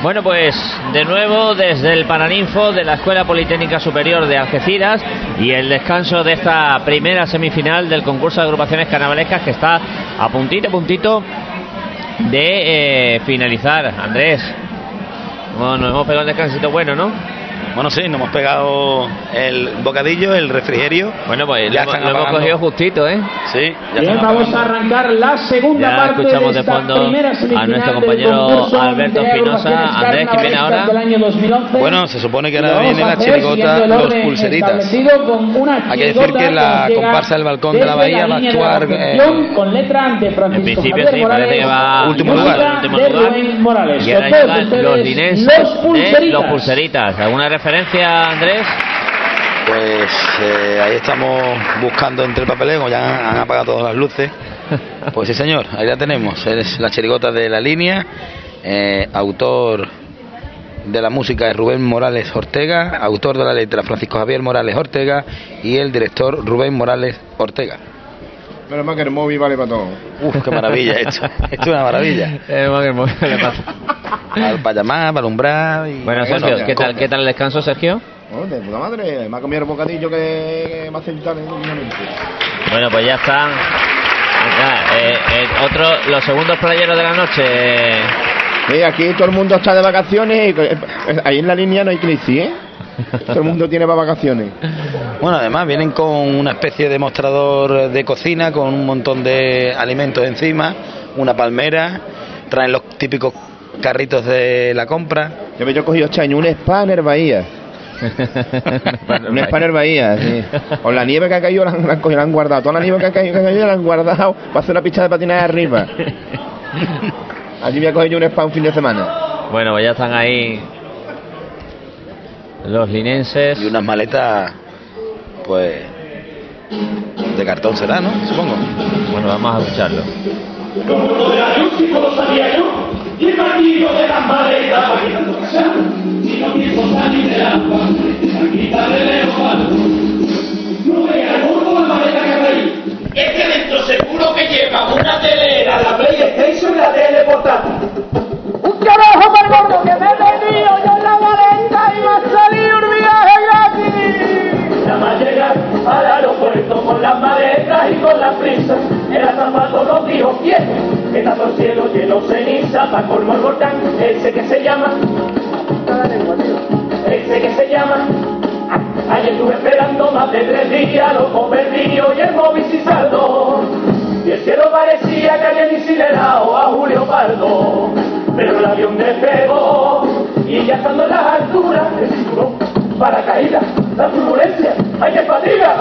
Bueno, pues de nuevo desde el Paraninfo de la Escuela Politécnica Superior de Algeciras y el descanso de esta primera semifinal del concurso de agrupaciones carnavalescas que está a puntito de finalizar. Andrés, bueno, nos hemos pegado el descansito bueno, ¿no? Bueno, sí, nos hemos pegado el bocadillo, el refrigerio. Bueno, pues ya lo hemos cogido justito, ¿eh? Sí. Bien, vamos a arrancar la segunda parte de esta primera semifinal. A nuestro compañero Alberto Espinosa. Andrés, ¿quién viene ahora? Bueno, se supone que ahora viene la chirigota Los Pulseritas. Hay que decir que la comparsa del Balcón de la Bahía va a actuar en principio, sí, parece que va en último lugar. Y ahora llegan los linenses de Los Pulseritas. ¿Alguna referencia, Andrés? Pues ahí estamos buscando entre el papeleo, ya han apagado todas las luces. Pues sí, señor, ahí la tenemos. Es la chirigota de La Línea, autor de la música es Rubén Morales Ortega, autor de la letra Francisco Javier Morales Ortega y el director Rubén Morales Ortega. Menos mal que el móvil vale para todo. Uf, qué maravilla esto. Esto es una maravilla. Menos mal que el móvil vale para todo. Para llamar, para alumbrar. Y... Bueno, Sergio, ¿qué tal el descanso, Sergio? Bueno, de puta madre, me ha comido el bocadillo que me hace sentar. Bueno, pues ya están. Los segundos playeros de la noche. Sí, aquí todo el mundo está de vacaciones. Ahí en La Línea no hay crisis, ¿eh? Todo el mundo tiene para vacaciones. Bueno, además vienen con una especie de mostrador de cocina con un montón de alimentos encima, una palmera, traen los típicos carritos de la compra. Yo he cogido este año un Spanner Bahía. Un Spanner Bahía, sí. Con la nieve que ha caído la han guardado. Toda la nieve que ha caído la han guardado para hacer una pista de patinaje arriba. Allí voy a coger yo un spa un fin de semana. Bueno, pues ya están ahí los linenses. Y unas maletas, pues, de cartón será, ¿no? Supongo. Bueno, vamos a escucharlo. Como lo de la luz y como sabía yo, y el marido de las maletas, para que no casan, si no pienso salir del agua, sanguita de león, no vea el gordo la maleta que hay. Es que dentro seguro que lleva una telera, la PlayStation y la tele portátil. ¡Un carajo para el gordo que me he perdido yo en la maleta y me ha salido un viaje gratis! Nada más llegar al aeropuerto con las maletas y con las prisas, el zapato los dijo quién, que está por cielo lleno ceniza, pa' colmo el volcán, ese que se llama, ese que se llama. Ayer estuve esperando más de 3 días, loco perdido y el móvil sin saldo. Y el cielo parecía que habían incinerado a Julio Pardo. Pero el avión despegó y ya estando en las alturas, el cinturón, paracaídas, la turbulencia, ¡ay, qué fatiga!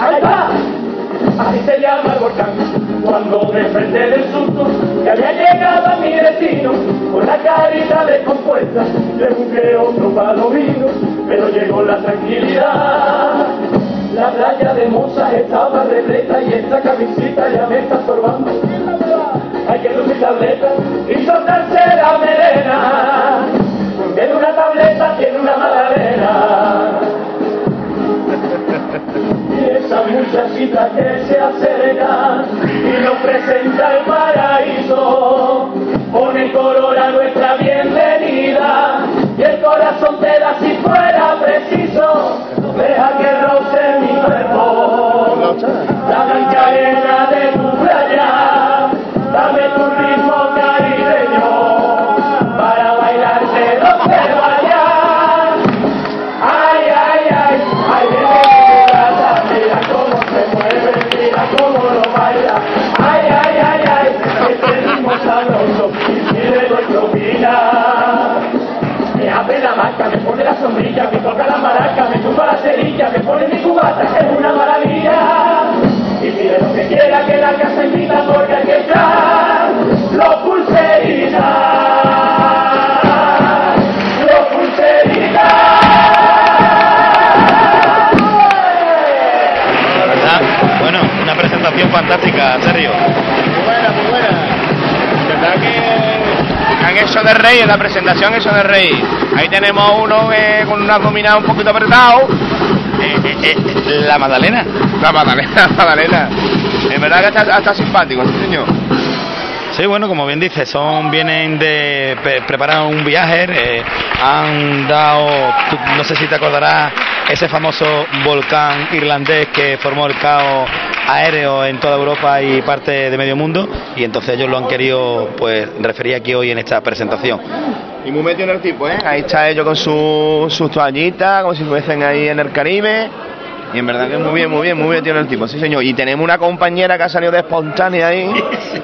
¡Ahí va! Así se llama el volcán. Cuando me enfrenté del susto que había llegado a mi destino, con la carita descompuesta, le busqué otro palo vino, pero llegó la tranquilidad. La playa de Mozas estaba repleta y esta camisita ya me está sorbando. Hay que lucir tableta y soltarse la melena. Tiene una tableta, tiene una magdalena. Esa muchachita que se acerca y nos presenta el paraíso, pone color a nuestra bienvenida y el corazón te da si fuera preciso, deja que roce mi cuerpo, la blanca arena de tu playa, dame tu ritmo caribeño, para bailarte donde vayas, ay, ay, ay, ay, ay. Ay, ay, ay, ay, este ritmo sabroso y tiene nuestro vida. Me abre la marca, me pone la sonrisa. fantástica, Sergio. Muy buena, muy buena. ¿Verdad que han hecho de rey en la presentación? Hecho de rey. Ahí tenemos uno con una abdominal un poquito apretado. La Magdalena. La Magdalena. En verdad que está simpático, sí señor. Sí, bueno, como bien dice, vienen de preparar un viaje, han dado, no sé si te acordarás, ese famoso volcán irlandés que formó el caos aéreo en toda Europa y parte de medio mundo, y entonces ellos lo han querido, pues, referir aquí hoy en esta presentación. Y muy metido en el tipo, ¿eh? Ahí está ellos con sus toallitas, como si estuviesen ahí en el Caribe. Y en verdad que muy bien tiene el tipo, sí señor. Y tenemos una compañera que ha salido de espontánea ahí. Sí.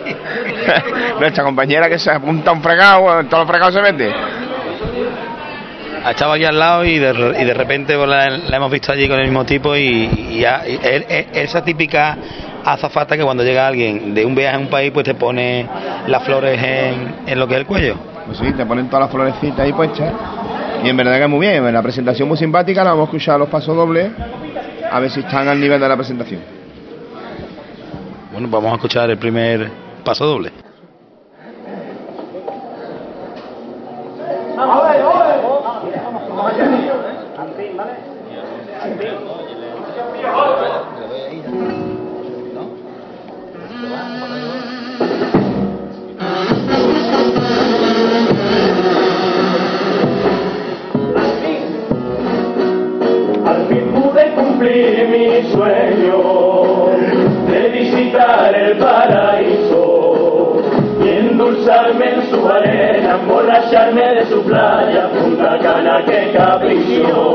Nuestra compañera que se apunta a un fregado, todos los fregados se mete. Ha estado aquí al lado y de repente la hemos visto allí con el mismo tipo y esa típica azafata que cuando llega alguien de un viaje a un país pues te pone las flores en lo que es el cuello. Pues sí, te ponen todas las florecitas ahí puestas. Y en verdad que muy bien, la presentación muy simpática, la vamos a escuchar a los pasos dobles. A ver si están al nivel de la presentación. Bueno, vamos a escuchar el primer paso doble. Emborracharme de su playa, Punta Cana, que capricho.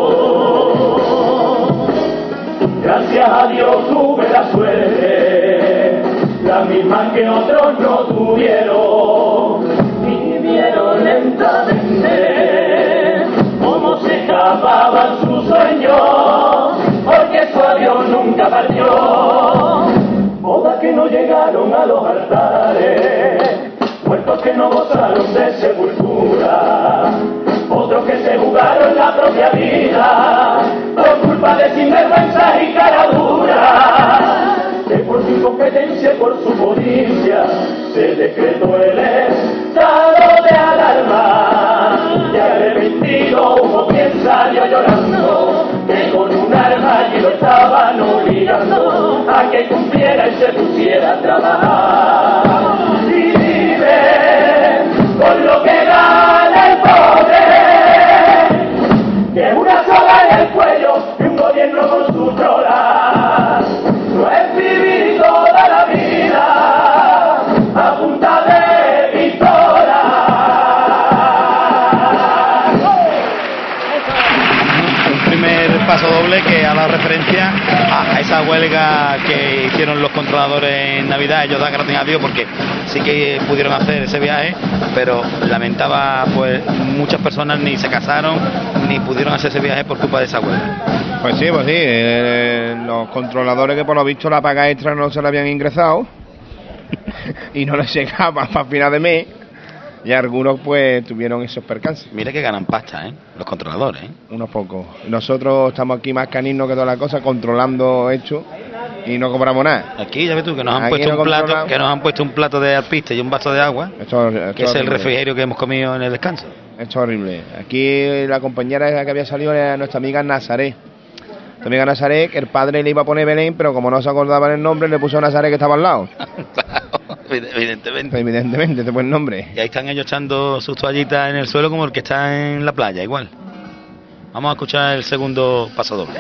Gracias a Dios tuve la suerte, la misma que otros no tuvieron. Vivieron lentamente como se escapaban sus sueños, porque su avión nunca partió. Bodas que no llegaron a los altares, muertos que no gozaron de sepultura, otros que se jugaron la propia vida por culpa de sinvergüenzas y caraduras, que por su incompetencia y por su codicia se decretó el estado de alarma, y arrepentido hubo quien salió llorando, que con un arma allí lo estaban obligando a que cumpliera y se pusiera a trabajar. Con lo que gana el pobre, que una soga en el cuello y un gobierno con sus trolas, no es vivir toda la vida a punta de pistola. Un primer paso doble que ha dado referencia a esa huelga que hicieron los controladores en Navidad. Ellos dan gracias a Dios porque sí que pudieron hacer ese viaje, pero lamentaba, pues muchas personas ni se casaron ni pudieron hacer ese viaje por culpa de esa huelga. Pues sí, los controladores que por lo visto la paga extra no se la habían ingresado y no les llegaba para final de mes, y algunos pues tuvieron esos percances. Mira que ganan pasta, los controladores, unos pocos. Nosotros estamos aquí más caninos que toda la cosa, controlando hechos. Y no cobramos nada. Aquí, ya ves tú, que nos han puesto un plato, de alpiste y un vaso de agua. Esto que es el refrigerio que hemos comido en el descanso. Esto es horrible. Aquí la compañera que había salido era nuestra amiga Nazaret. Nuestra amiga Nazaret, que el padre le iba a poner Belén, pero como no se acordaba el nombre, le puso Nazaret, que estaba al lado. Evidentemente, este fue el nombre. Y ahí están ellos echando sus toallitas en el suelo como el que está en la playa, igual. Vamos a escuchar el segundo paso doble.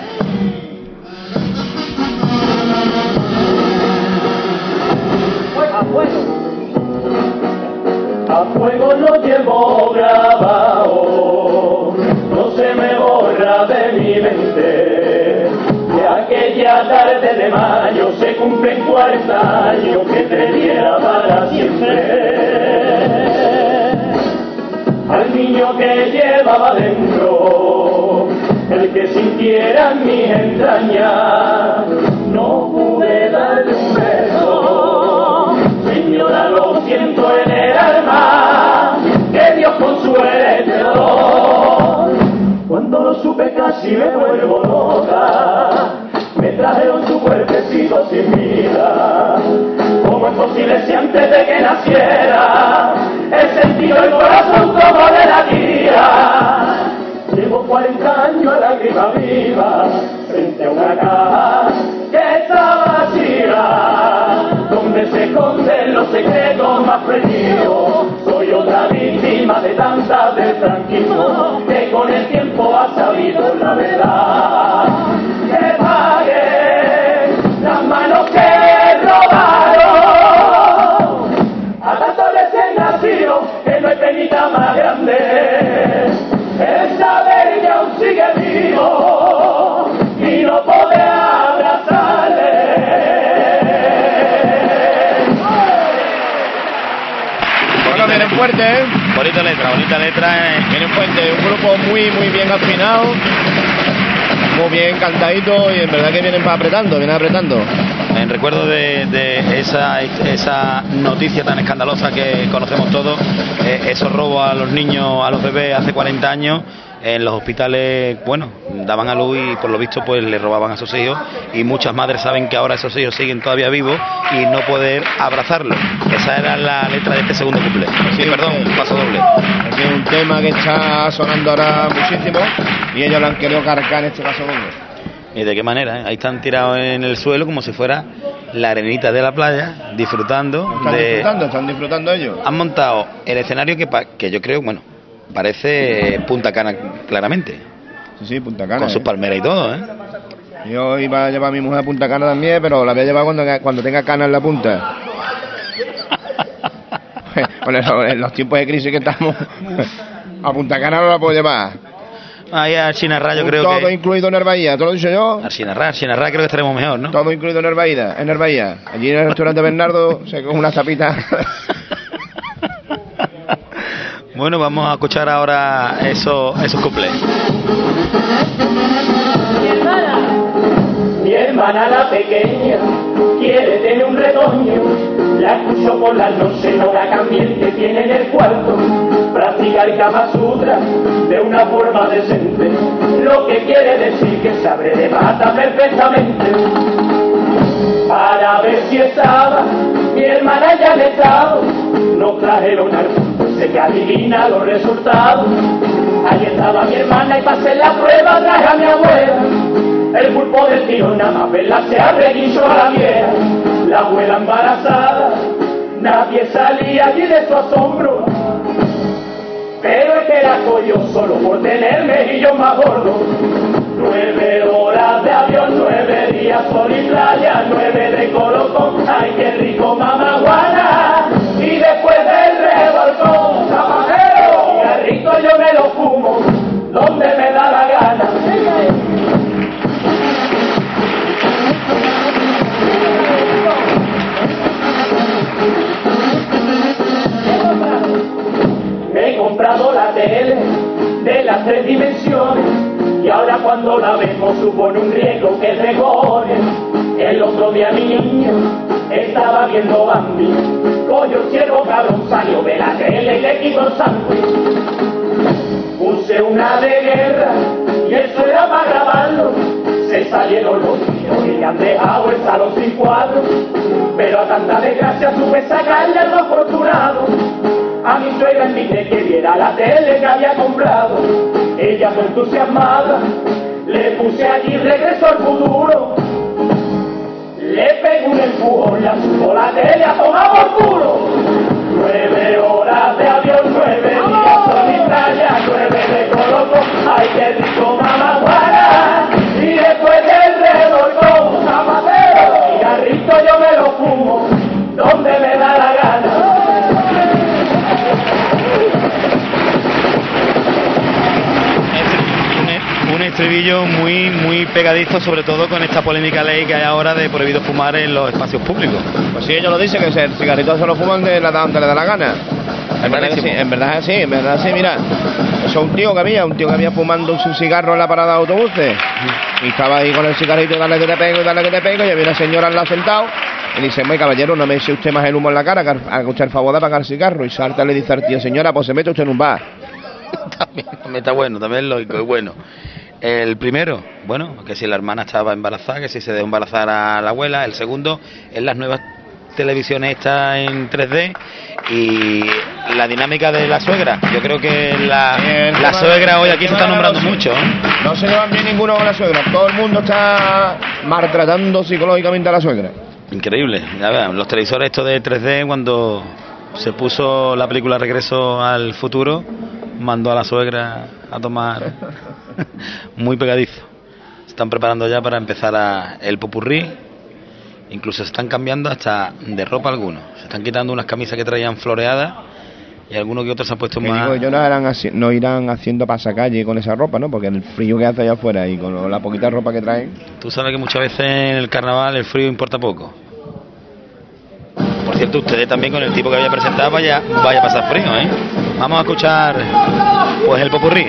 A fuego lo llevo grabado, no se me borra de mi mente. De aquella tarde de mayo se cumplen 40 años que te diera para siempre. Al niño que llevaba dentro, el que sintiera en mis entrañas, no pude darle un beso, sin llorar lo siento en el alma, que Dios consuele el dolor. Cuando lo supe casi me vuelvo loca, me trajeron su cuerpecito sin vida. posible siempre desde que naciera. He sentido el corazón como de la guía. Llevo 40 años a lágrima viva, frente a una caja que está vacía, donde se esconden los secretos más preciados. Soy otra víctima de tantas del franquismo, que con el tiempo ha sabido la verdad. Que paguen las manos que robaron, a tantos recién nacidos, que no hay penita más grande. El saber que aún sigue vivo y no poder abrazarle. Bueno, viene fuerte, ¿eh? Bonita letra, viene fuerte. Un grupo muy bien afinado, muy bien cantadito y en verdad que vienen apretando. En recuerdo de esa noticia tan escandalosa que conocemos todos, esos robos a los niños, a los bebés hace 40 años, en los hospitales, bueno, daban a luz y por lo visto pues le robaban a sus hijos, y muchas madres saben que ahora esos hijos siguen todavía vivos y no poder abrazarlos. Esa era la letra de este segundo cumple. Sí, perdón, paso doble. Es un tema que está sonando ahora muchísimo y ellos lo han querido cargar en este paso doble. ¿Y de qué manera? Ahí están tirados en el suelo como si fuera la arenita de la playa, disfrutando. Están disfrutando ellos. Han montado el escenario que yo creo, bueno, parece Punta Cana claramente. Sí, Punta Cana. Con sus palmeras y todo, ¿eh? Yo iba a llevar a mi mujer a Punta Cana también, pero la voy a llevar cuando tenga cana en la punta. Bueno, en los tiempos de crisis que estamos, a Punta Cana no la puedo llevar. Ahí a Alsinarra, yo creo todo que... Todo incluido en Herbaída, ¿te lo he dicho yo? Alsinarra creo que estaremos mejor, ¿no? Todo incluido en Herbaída, Allí en el restaurante Bernardo se coge una zapita. Bueno, vamos a escuchar ahora esos cuplés. Mi hermana la pequeña quiere tener un retoño. La escucho por las noches, no la cambien, que tiene en el cuarto. Practicar Kama Sutra de una forma decente, lo que quiere decir que sabe de bata perfectamente. Para ver si estaba, mi hermana ya le estaba, nos trajeron al punto, sé que adivina los resultados. Allí estaba mi hermana y pasé la prueba, traje a mi abuela. El pulpo del tiro nada más verla se arreguilló a la vieja. La abuela embarazada, nadie salía allí de su asombro. Pero es que la cogió solo por tener mejillos más gordos. 9 horas de avión, 9 días sol y playa, 9 de colocón, ay qué rico mamaguana. Y después del revolcón, camajero, cigarrito yo me lo fumo, donde me da la gana. He comprado la tele de las 3 dimensiones y ahora cuando la vemos supone un riesgo que regore. El otro día mi niño estaba viendo Bambi, coño el ciervo cabrón salió de la tele y le quitó el sándwich. Puse una de guerra y eso era para grabarlo. Se salieron los niños y le han dejado el salón sin cuadro. Pero a tanta desgracia supe sacarle a los afortunados. A mi suegra invité que viera la tele que había comprado. Ella fue entusiasmada, le puse allí Regreso al Futuro. Le pegó un empujón, le asustó la tele a tomar por culo. 9 horas de avión, 9 días son Italia, 9 de Colombo, ay qué rico mamaguana. Y después del revolcón, zapatero, cigarrito yo me lo fumo, donde me da la gana. Un estribillo muy pegadizo, sobre todo con esta polémica ley que hay ahora de prohibido fumar en los espacios públicos. Pues sí, ellos lo dicen, que el cigarrito se lo fuman donde le da la gana. En verdad sí, mira. Eso es un tío que había fumando su cigarro en la parada de autobuses. Y estaba ahí con el cigarrito, dale que te pego, y había una señora al lado sentado. Y dice, me caballero, no me eche usted más el humo en la cara, a escuchar favor de apagar el cigarro. Y salta le dice al tío, señora, pues se mete usted en un bar. También está bueno, también es lógico, es bueno. El primero, bueno, que si la hermana estaba embarazada, que si se dejó embarazar a la abuela. El segundo, en las nuevas televisión esta en 3D y la dinámica de la suegra. Yo creo que la suegra hoy aquí se está nombrando mucho, ¿eh? No se llevan bien ninguno con la suegra, todo el mundo está maltratando psicológicamente a la suegra. Increíble, ya vean, los televisores estos de 3D cuando se puso la película Regreso al Futuro mandó a la suegra a tomar muy pegadizo. Se están preparando ya para empezar el popurrí, incluso se están cambiando hasta de ropa algunos, se están quitando unas camisas que traían floreadas y algunos que otros se han puesto que más. Digo, yo no irán haciendo pasacalle con esa ropa, ¿no? Porque el frío que hace allá afuera y con la poquita ropa que traen. Tú sabes que muchas veces en el carnaval el frío importa poco. Por cierto, ustedes también con el tipo que había presentado vaya a pasar frío, ¿eh? Vamos a escuchar pues el popurrí.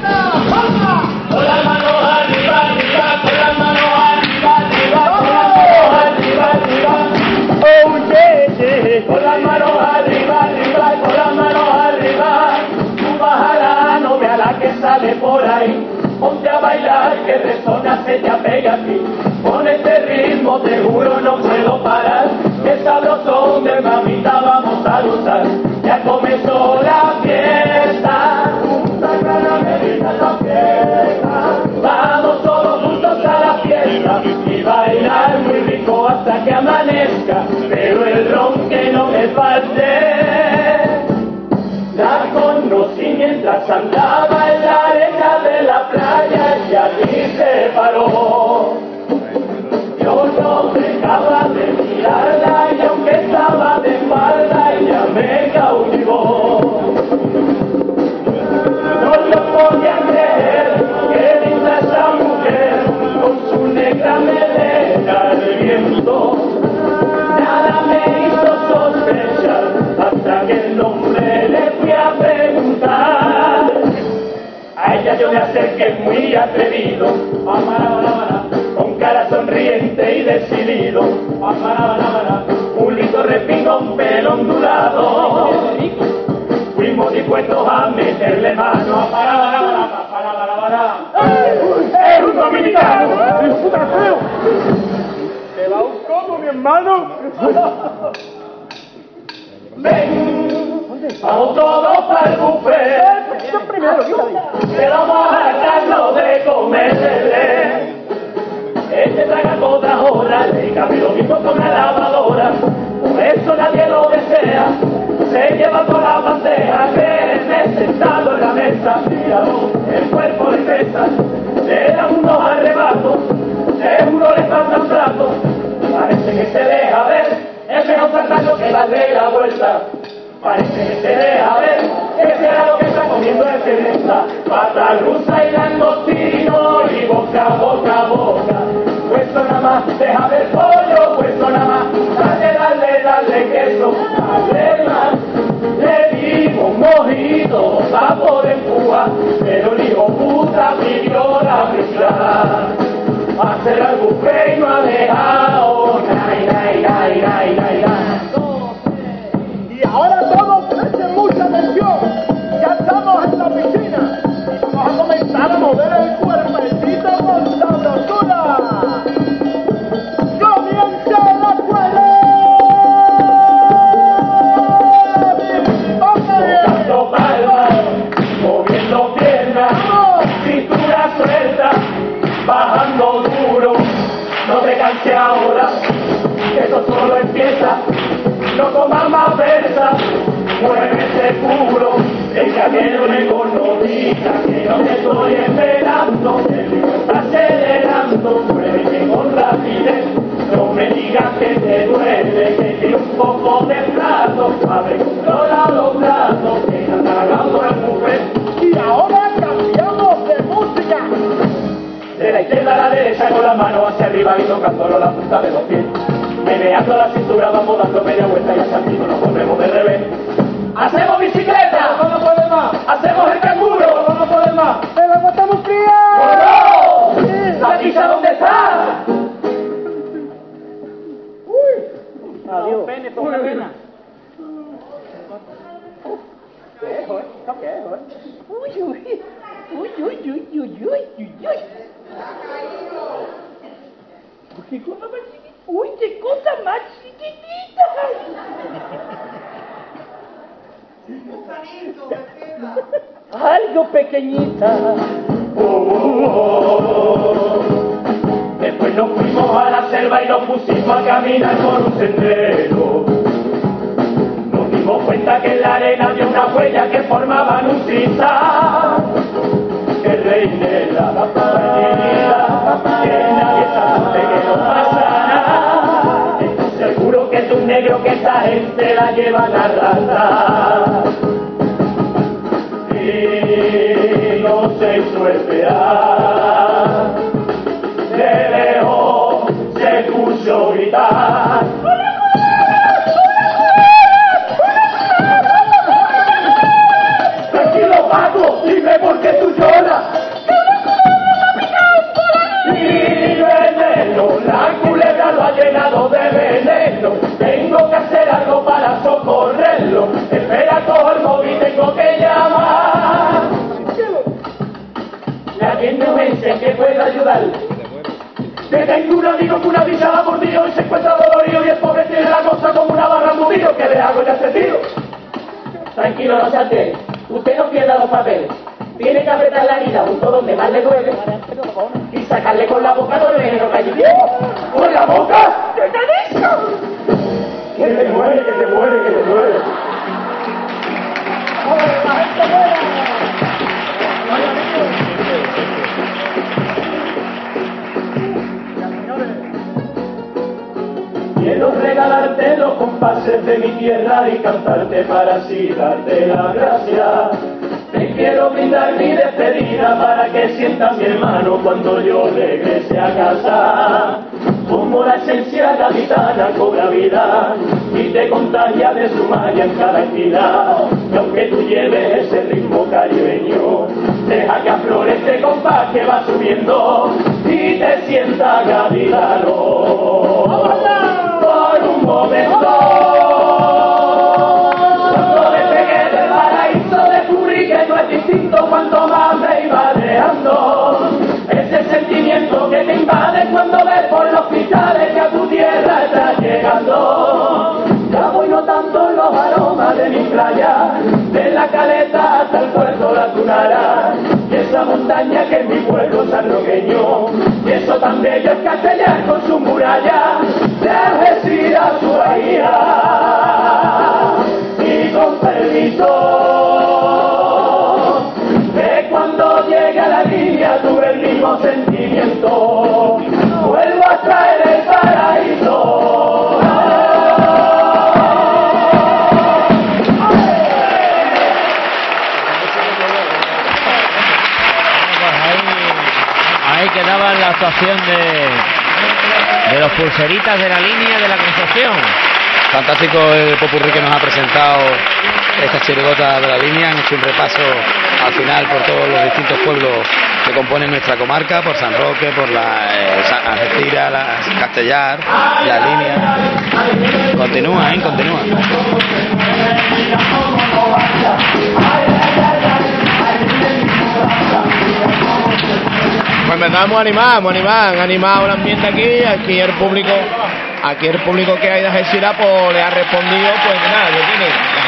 Con las manos arriba, arriba, con las manos arriba. Tú bajarás, no veas la que sale por ahí. Ponte a bailar, que resona, se te apega a ti. Con este ritmo te juro no puedo parar. Qué sabrosón de mamita vamos a gozar. Ya comenzó la fiesta. Saca la bebida, la fiesta. Vamos todos juntos a la fiesta y bailar muy rico hasta que amanezca. Pero el ron que no me falte, la conocí mientras andaba en la arena de la playa y allí se paró. Yo no dejaba de mirarla y aunque estaba de espalda ella me cautivó. No lo podía creer, que linda esa mujer con su negra melena de viento. Nada me hizo sospechar hasta que el hombre le fui a preguntar. A ella yo me acerqué muy atrevido, con cara sonriente y decidido. Un lindo respingo, un pelo ondulado. Fuimos dispuestos a meterle mano a para. ¡Es un dominicano! ¡Es un puta feo! ¡Te la un como, mi hermano! ¡Ven! ¡Vamos todos para el buffet! Primero, ¡que vamos a sacarlo de comerle! Este traga todas horas, le cabe lo mismo con la lavadora. Por eso nadie lo desea, se lleva por la bandeja. Créeme, sentado en la mesa, míralo, el cuerpo le pesa. Le dan unos arrebatos, seguro le faltan platos. Parece que se deja ver, es mejor sacarlo que darle la vuelta. Parece que se deja ver, que será lo que está comiendo el que mesa. Pata rusa y langostino y boca, boca, boca. Puesto nada más, deja ver pollo, puesto nada más. Dale queso, dale más. Le dimos mojito, sabor en Cuba, pero el hijo puta pidió la mezcla. Va a ser al buffet y no ha dejado. Nay, nay, nay, nay, nay, nay. Y ahora todos presten mucha atención. Ya estamos en la piscina y vamos a comenzar a mover el cuerpecito con sabrosura. Bajando duro, no te canses ahora, que eso solo empieza, no comas más fuerza, muévete puro, deja que no me conozca, que no te estoy esperando, que el ritmo está acelerando, muévete con rapidez, no me digas que te duele, que tiene un poco de plato, abre controlado plato, que está tragando la mujer. Y ahora cambiamos de música. De la izquierda a la derecha con las manos hacia arriba y tocándolo la punta de los pies. Meneando la cintura vamos dando media vuelta y hacia arriba nos volvemos de revés. ¡Hacemos bicicleta! ¡No vamos a poder más! ¡Hacemos el canguro! ¡No vamos a poder más! ¡El agua está muy fría! ¡No, no! ¡La pizza dónde está! ¡Uy! ¡Adiós! ¡Pene, toma pena! ¿Qué es, joder? ¿Qué es, joder? ¡Uy, uy! ¡Uy, uy, uy, uy, uy, uy! ¡Qué cosa más chiquita! ¡Uy, qué cosa más chiquita! Algo pequeñita. Oh, oh, oh. Después nos fuimos a la selva y nos pusimos a caminar por un sendero. Nos dimos cuenta que en la arena había una huella que formaban un zigzag. El rey de la paternidad, que nadie sabe que no pasa nada. Estoy seguro que es un negro que esta gente la lleva a la rata. No se hizo esperar, de lejos se escuchó gritar. Tranquilo, Paco, dime por qué tú lloras. Y veneno, la culebra lo ha llenado de veneno. Tengo que hacer algo para socorrerlo. Espera, cojo el móvil, tengo que llamar. ¿Quién no me dice que pueda ayudar? Que tengo un amigo que una villa va mordido y se encuentra dolorido y el pobre tiene la cosa como una barra mordido. ¿Qué le hago en ese tiro? Tranquilo, no se altere. Usted no pierda los papeles. Tiene que apretar la herida justo donde más le duele y sacarle con la boca todo el veneno que hay. ¡Con la boca! ¿Qué te digo? ¡Que te muere, que te muere, que te muere! Quiero regalarte los compases de mi tierra y cantarte para así darte la gracia. Te quiero brindar mi despedida para que sientas mi hermano cuando yo regrese a casa. Como la esencia gaditana cobra vida y te contagia de su magia en cada entidad. Y aunque tú lleves ese ritmo caribeño, deja que aflore este compás que va subiendo y te sienta gaditano. Momento, cuando despegué del paraíso descubrí que no es distinto cuanto más me iba dejando. Ese sentimiento que te invade cuando ves por los cristales que a tu tierra está llegando. Ya voy notando los aromas de mi playa, de la caleta hasta el puerto de Alsinarra. Y esa montaña que es mi pueblo sanroqueño, y eso tan bello es Castellar con su muralla. Algeciras, su bahía, y con permiso de cuando llegue a la línea tuve el mismo sentimiento. Vuelvo a traer el paraíso. Ahí quedaba la actuación de los Pulseritas de la línea de la Concepción. Fantástico el popurrí que nos ha presentado esta chirigota de la línea. Han hecho un repaso al final por todos los distintos pueblos que componen nuestra comarca, por San Roque, por la Algeciras, la Castellar, la línea. Continúa, continúa. Pues en verdad hemos animado el ambiente aquí el público que hay de Algeciras pues le ha respondido, pues nada, la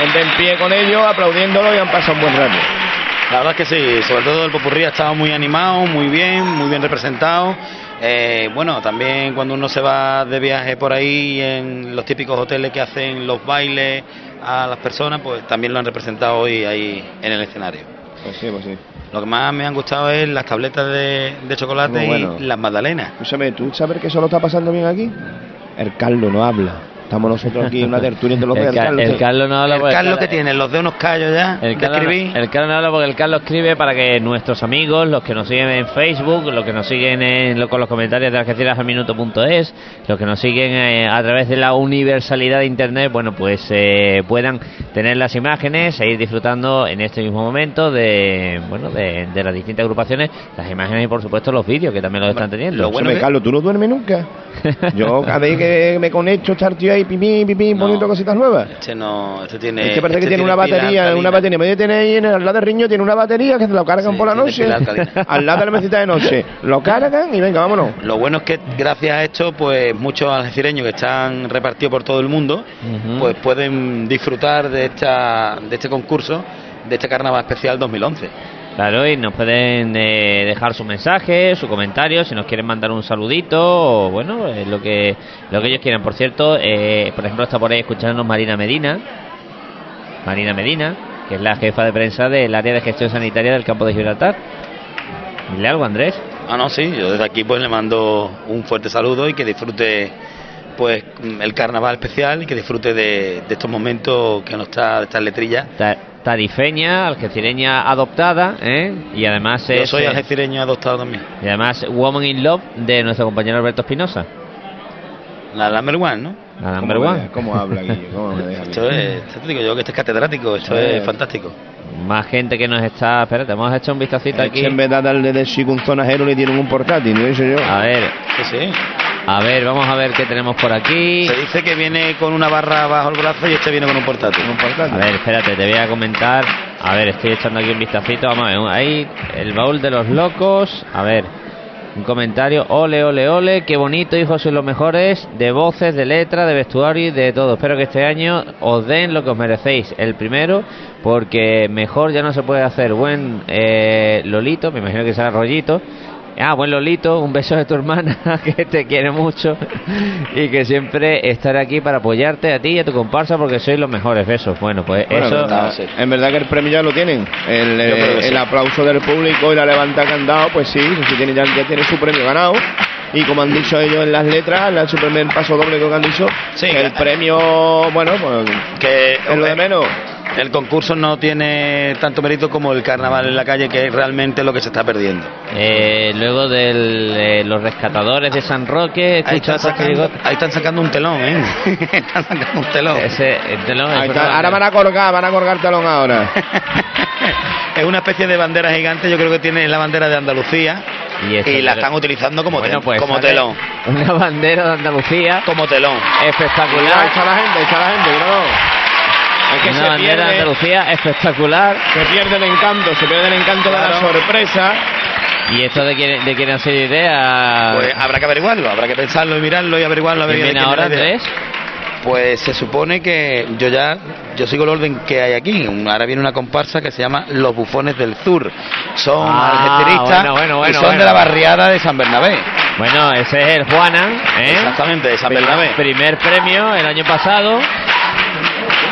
gente en pie con ellos, aplaudiéndolo y han pasado un buen rato. La verdad es que sí, sobre todo el popurrí ha estado muy animado, muy bien representado. Bueno, también cuando uno se va de viaje por ahí en los típicos hoteles que hacen los bailes a las personas, pues también lo han representado hoy ahí en el escenario. Pues sí. Lo que más me han gustado es las tabletas de chocolate y las magdalenas. Escúchame, ¿tú sabes que eso lo está pasando bien aquí? El Carlos no habla. Estamos nosotros aquí en una tertulia entre los Carlos. El Carlos no habla. El Carlos que tiene los de unos callos ya. El Carlos no habla porque el Carlos escribe para que nuestros amigos, los que nos siguen en Facebook, los que nos siguen con los comentarios de algecirasalminuto.es, los que nos siguen a través de la universalidad de Internet, bueno, pues puedan tener las imágenes e ir disfrutando en este mismo momento de, bueno, de las distintas agrupaciones, las imágenes y por supuesto los vídeos que también los están teniendo. Lo bueno, Carlos, tú no duermes nunca. Yo cada vez que me conecto, estar tío ahí, pipí, poniendo cositas nuevas. Este tiene. Es que parece que tiene una batería. Me voy a tener ahí en el lado del riño, tiene una batería que se lo cargan por la noche. Al lado de la mesita de noche. Lo cargan y venga, vámonos. Lo bueno es que gracias a esto, pues muchos algecireños que están repartidos por todo el mundo, pues pueden disfrutar de este concurso, de este carnaval especial 2011. Claro, y nos pueden dejar su mensaje, su comentario, si nos quieren mandar un saludito, o bueno, lo que ellos quieran. Por cierto, por ejemplo, está por ahí escuchándonos Marina Medina, que es la jefa de prensa del área de gestión sanitaria del campo de Gibraltar. Dile algo, Andrés. Ah, no, sí, yo desde aquí pues le mando un fuerte saludo y que disfrute pues el carnaval especial y que disfrute de estos momentos que nos está, de estas letrillas. Tarifeña, algecireña adoptada, ¿eh? Y además yo soy algecireño adoptado también. Y además Woman in Love de nuestro compañero Alberto Espinosa. La number one, ¿no? La number one. ¿Cómo habla aquí? ¿Cómo me deja aquí? Esto te digo yo que este es catedrático, esto es fantástico. Más gente que nos está... Espérate, hemos hecho un vistacito aquí. En vez de darle de chikunzona a Hero le tienen un portátil, ¿no? Yo. A ver... Sí. A ver, vamos a ver qué tenemos por aquí. Se dice que viene con una barra bajo el brazo y este viene con un portátil. A ver, espérate, te voy a comentar. A ver, estoy echando aquí un vistacito. Vamos a ver, ahí el baúl de los locos. A ver, un comentario. Ole, ole, ole, qué bonito, hijos, sois los mejores. De voces, de letra, de vestuario y de todo. Espero que este año os den lo que os merecéis. El primero, porque mejor ya no se puede hacer. Buen Lolito, me imagino que será Rollito. Ah, buen Lolito, un beso de tu hermana que te quiere mucho y que siempre estará aquí para apoyarte a ti y a tu comparsa porque sois los mejores. Besos. Bueno, pues bueno, eso... En verdad que el premio ya lo tienen. El aplauso del público y la levanta que han dado, pues sí, ya tiene su premio ganado. Y como han dicho ellos en las letras, el primer paso doble que han dicho, sí, el premio, bueno, pues, que es lo de menos. El concurso no tiene tanto mérito como el carnaval en la calle, que es realmente lo que se está perdiendo. Luego de los rescatadores de San Roque... Ahí están sacando un telón, ¿eh? Están sacando un telón. Ahora van a colgar telón ahora. Es una especie de bandera gigante, yo creo que tiene la bandera de Andalucía. Y la están utilizando como, bueno, pues, como telón. Una bandera de Andalucía. Como telón. Espectacular. Echa la gente, bro. Es que una bandera de Andalucía espectacular. Se pierde el encanto, claro, de la sorpresa. ¿Y esto de quién ha sido idea? Pues habrá que averiguarlo, habrá que pensarlo y mirarlo y averiguarlo. ¿Quién ahora, Andrés? Pues se supone que yo sigo el orden que hay aquí. Ahora viene una comparsa que se llama Los Bufones del Sur. Son algeciristas, y son de la barriada de San Bernabé. Bueno, ese es el Juana, ¿eh? Exactamente, de San Bernabé. Primer premio el año pasado.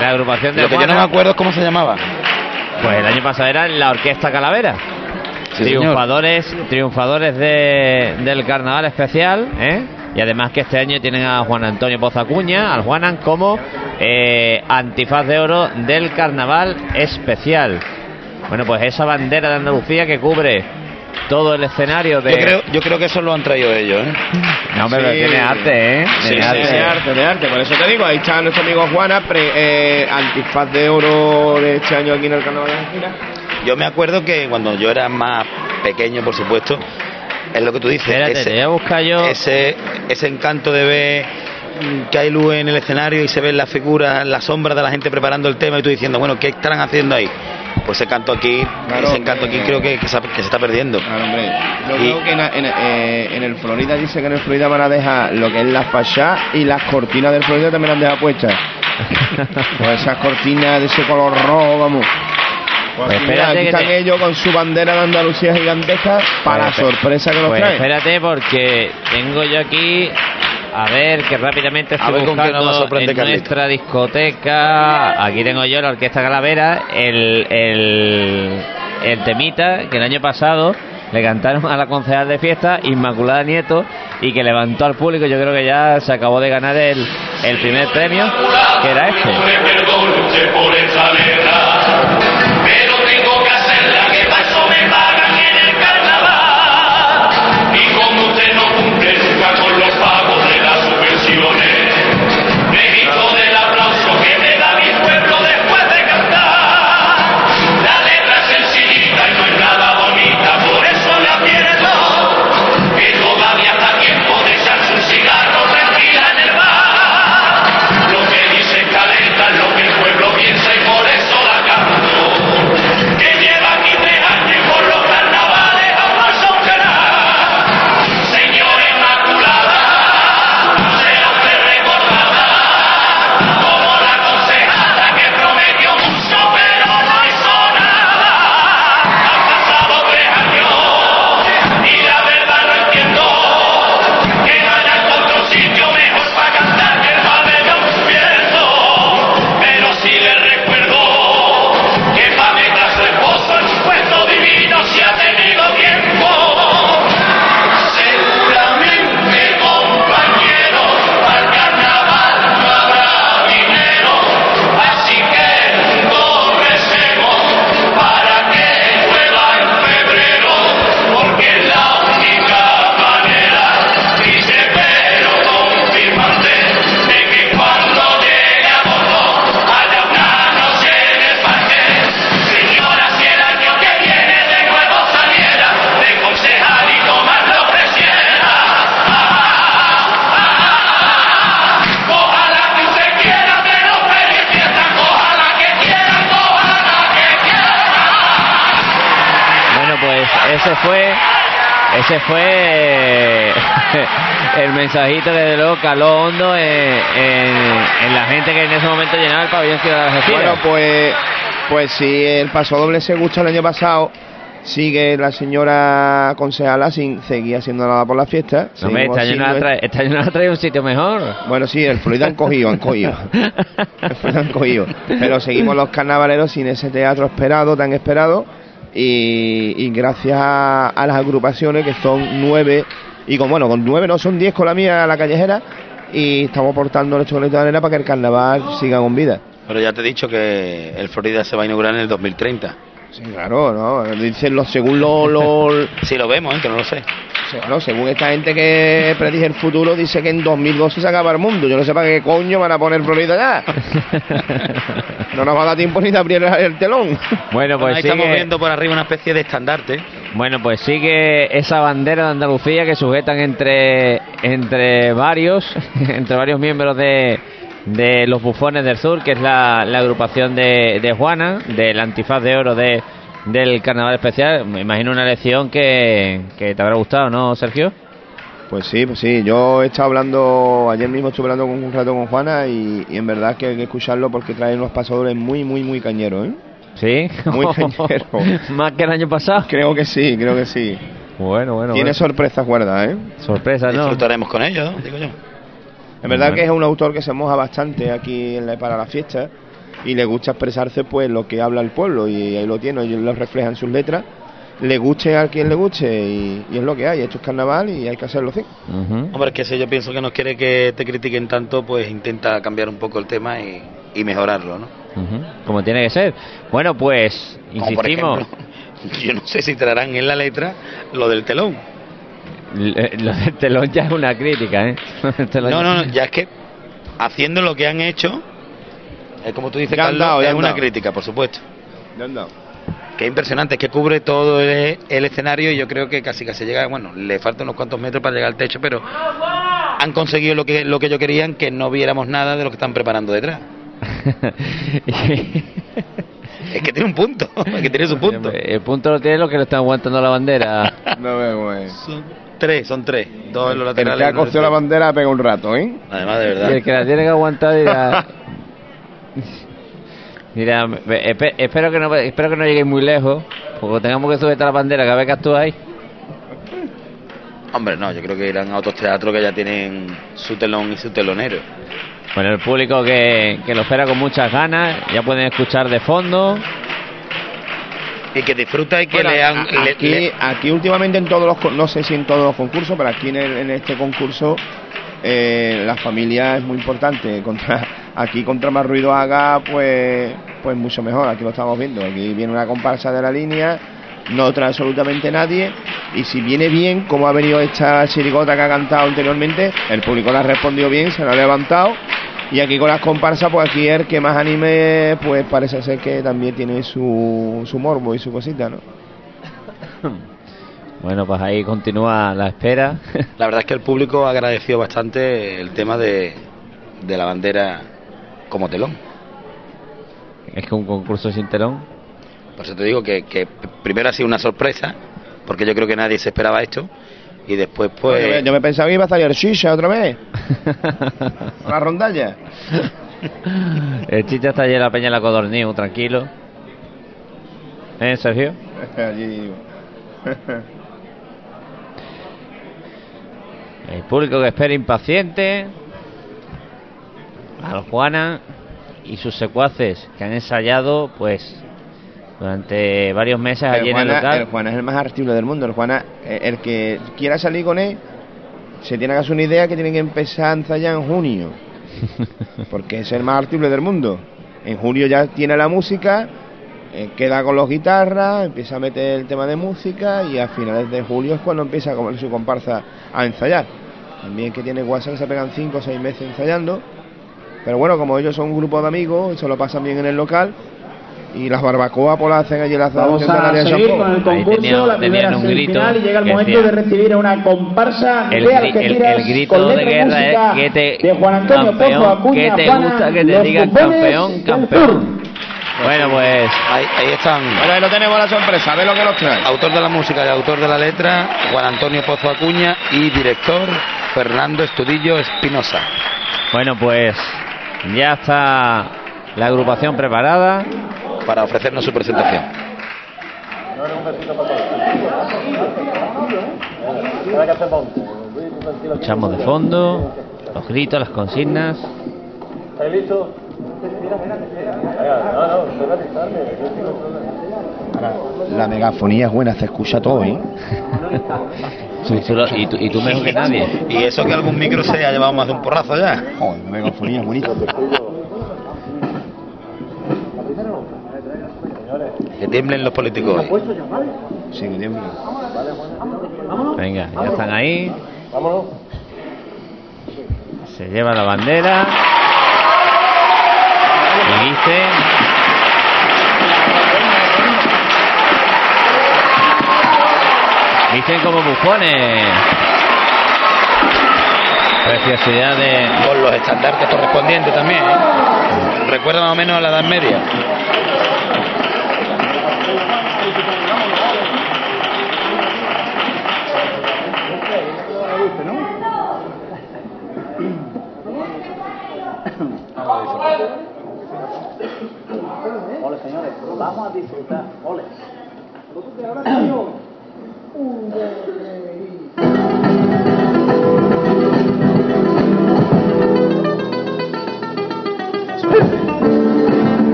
La agrupación de... Lo que yo no me acuerdo es cómo se llamaba. Pues el año pasado era la Orquesta Calavera. Sí, triunfadores del carnaval especial, ¿eh? Y además que este año tienen a Juan Antonio Pozacuña, al Juanan, como antifaz de oro del carnaval especial. Bueno, pues esa bandera de Andalucía que cubre todo el escenario de... Yo creo que eso lo han traído ellos, ¿eh? No, pero sí. Tiene arte, ¿eh? Tiene arte. Por eso te digo, ahí está nuestro amigo Juana, antifaz de oro de este año aquí en el Carnaval de Algeciras. Yo me acuerdo que cuando yo era más pequeño, por supuesto, es lo que tú dices. Espérate, te voy a buscar yo. Ese encanto de ver que hay luz en el escenario y se ven las figuras, las sombras de la gente preparando el tema y tú diciendo, bueno, ¿qué estarán haciendo ahí? Pues ese canto aquí creo que se está perdiendo. Claro, hombre. Yo creo que en el Florida dice que en el Florida van a dejar lo que es la fachada y las cortinas del Florida también las han dejado puestas. Pues esas cortinas de ese color rojo, vamos. Pues espérate, aquí están ellos con su bandera de Andalucía gigantesca para la sorpresa que nos traen. Espérate porque tengo yo aquí... A ver, que rápidamente estoy buscando en nuestra discoteca. Aquí tengo yo la Orquesta Calavera, el temita que el año pasado le cantaron a la concejal de fiesta, Inmaculada Nieto, y que levantó al público. Yo creo que ya se acabó de ganar el primer premio, que era este. Después Ese fue el mensajito desde luego caló hondo en la gente que en ese momento llenaba el pabellón Ciudad de Algeciras. Bueno, pues si el paso doble se gustó el año pasado, sigue la señora concejala sin seguir haciendo nada por la fiesta. No, hombre, esta año no la trae un sitio mejor. Bueno, sí, el fluido han cogido. El fluido han cogido. Pero seguimos los carnavaleros sin ese teatro esperado, tan esperado. Y gracias a las agrupaciones, que son 9, y con 9 no, son 10 con la mía a la callejera, y estamos aportando nuestro granito de arena para que el carnaval siga con vida. Pero ya te he dicho que el Florida se va a inaugurar en el 2030. Sí, claro, ¿no? Dicen según los... Sí, lo vemos, que no lo sé. Bueno, según esta gente que predice el futuro, dice que en 2012 se acaba el mundo. Yo no sé para qué coño van a poner Florida ya. No nos va a dar tiempo ni de abrir el telón. Bueno, pues ahí sigue... estamos viendo por arriba una especie de estandarte. Bueno, pues sigue esa bandera de Andalucía que sujetan entre varios miembros de los Bufones del Sur, que es la agrupación de Juana, del antifaz de oro del carnaval especial. Me imagino una lección que te habrá gustado, ¿no, Sergio? Pues sí, yo he estado hablando, ayer mismo estuve hablando un rato con Juana y en verdad que hay que escucharlo porque trae unos pasadores muy, muy, muy cañeros, ¿eh? ¿Sí? Muy cañeros. ¿Más que el año pasado? Creo que sí. Bueno. Tiene sorpresas guardadas, ¿eh? Sorpresas, ¿no? Disfrutaremos con ellos, ¿no? Digo yo. En verdad que es un autor que se moja bastante aquí para la fiesta y le gusta expresarse pues lo que habla el pueblo, y ahí lo tiene, ellos lo reflejan en sus letras, le guste a quien le guste, y es lo que hay, esto es carnaval y hay que hacerlo así. Hombre, es que si yo pienso que no quiere que te critiquen tanto, pues intenta cambiar un poco el tema y mejorarlo, ¿no? Como tiene que ser. Bueno, pues insistimos. Como por ejemplo, yo no sé si traerán en la letra lo del telón. Lo del telón ya es una crítica, ¿eh? No, ya es que haciendo lo que han hecho, como tú dices, Carlos, es una crítica, por supuesto. Que es impresionante, es que cubre todo el escenario, y yo creo que casi llega, le faltan unos cuantos metros para llegar al techo, pero han conseguido lo que ellos querían, que no viéramos nada de lo que están preparando detrás. Es que tiene un punto, es que tiene su punto. El punto lo tiene lo que lo están aguantando la bandera. No veo, Son tres. Dos en los laterales. El que ha cogido la bandera pega un rato, ¿eh? Además, de verdad. Y el que la tiene que aguantar dirá... Mira, espero que no lleguéis muy lejos, porque tengamos que subir a la bandera cada vez que actuáis. Hombre, no, yo creo que irán a otros teatros que ya tienen su telón y su telonero. Bueno, el público que lo espera con muchas ganas, ya pueden escuchar de fondo. Y que disfruta y que lean... Aquí últimamente en todos los... No sé si en todos los concursos, pero aquí en este concurso... la familia es muy importante. Contra más ruido haga, pues mucho mejor. Aquí lo estamos viendo. Aquí viene una comparsa de la línea, no trae absolutamente nadie, y si viene bien, como ha venido esta chirigota que ha cantado anteriormente, el público la ha respondido bien, se la ha levantado. Y aquí con las comparsas, pues aquí el que más anime, pues parece ser que también tiene su morbo y su cosita, ¿no? Bueno, pues ahí continúa la espera. La verdad es que el público ha agradecido bastante el tema de la bandera como telón. Es que un concurso sin telón. Por eso te digo que primero ha sido una sorpresa, porque yo creo que nadie se esperaba esto. Y después, pues... Yo me pensaba que iba a salir el Chicha otra vez. Una rondalla. El Chicha está allí en la Peña de la Codorniz, tranquilo. ¿Eh, Sergio? Allí digo. El público que espera impaciente a Juana y sus secuaces, que han ensayado pues durante varios meses allí en el local. El Juana es el más artículo del mundo. El Juana, el que quiera salir con él, se tiene que hacer una idea que tienen que empezar a ensayar en junio, porque es el más artículo del mundo. En julio ya tiene la música, queda con los guitarras, empieza a meter el tema de música, y a finales de julio es cuando empieza con su comparsa a ensayar. También que tiene WhatsApp, se pegan 5 o 6 meses ensayando. Pero bueno, como ellos son un grupo de amigos, se lo pasan bien en el local, y las barbacoas pues las hacen allí en las vamos a seguir Champón. Con el concurso, la primera semifinal, y llega el momento de recibir a una comparsa de Algeciras, el grito con letra de guerra de Juan Antonio Pozacuña, que te gusta que te digan campeón, campeón. Bueno, pues ahí están. Bueno, ahí lo tenemos, la sorpresa, ve lo que nos trae. Autor de la música y autor de la letra, Juan Antonio Pozacuña, y director, Fernando Estudillo Espinosa. Bueno, pues ya está la agrupación preparada para ofrecernos su presentación. Escuchamos de fondo los gritos, las consignas. ¿Estáis listos? La megafonía es buena, se escucha todo, ¿eh? y tú mejor que nadie. Y eso que algún micro se ha llevado más de un porrazo ya. Joder, la megafonía es bonita. Que tiemblen los políticos hoy. Sí, que tiemblen. Venga, ya están ahí. Vámonos. Se lleva la bandera. Y dice... Dicen como bufones. Preciosidad de... Con los estandartes correspondientes también, ¿eh? Recuerda más o menos a la Edad Media. Ole, señores, vamos a disfrutar. Ole.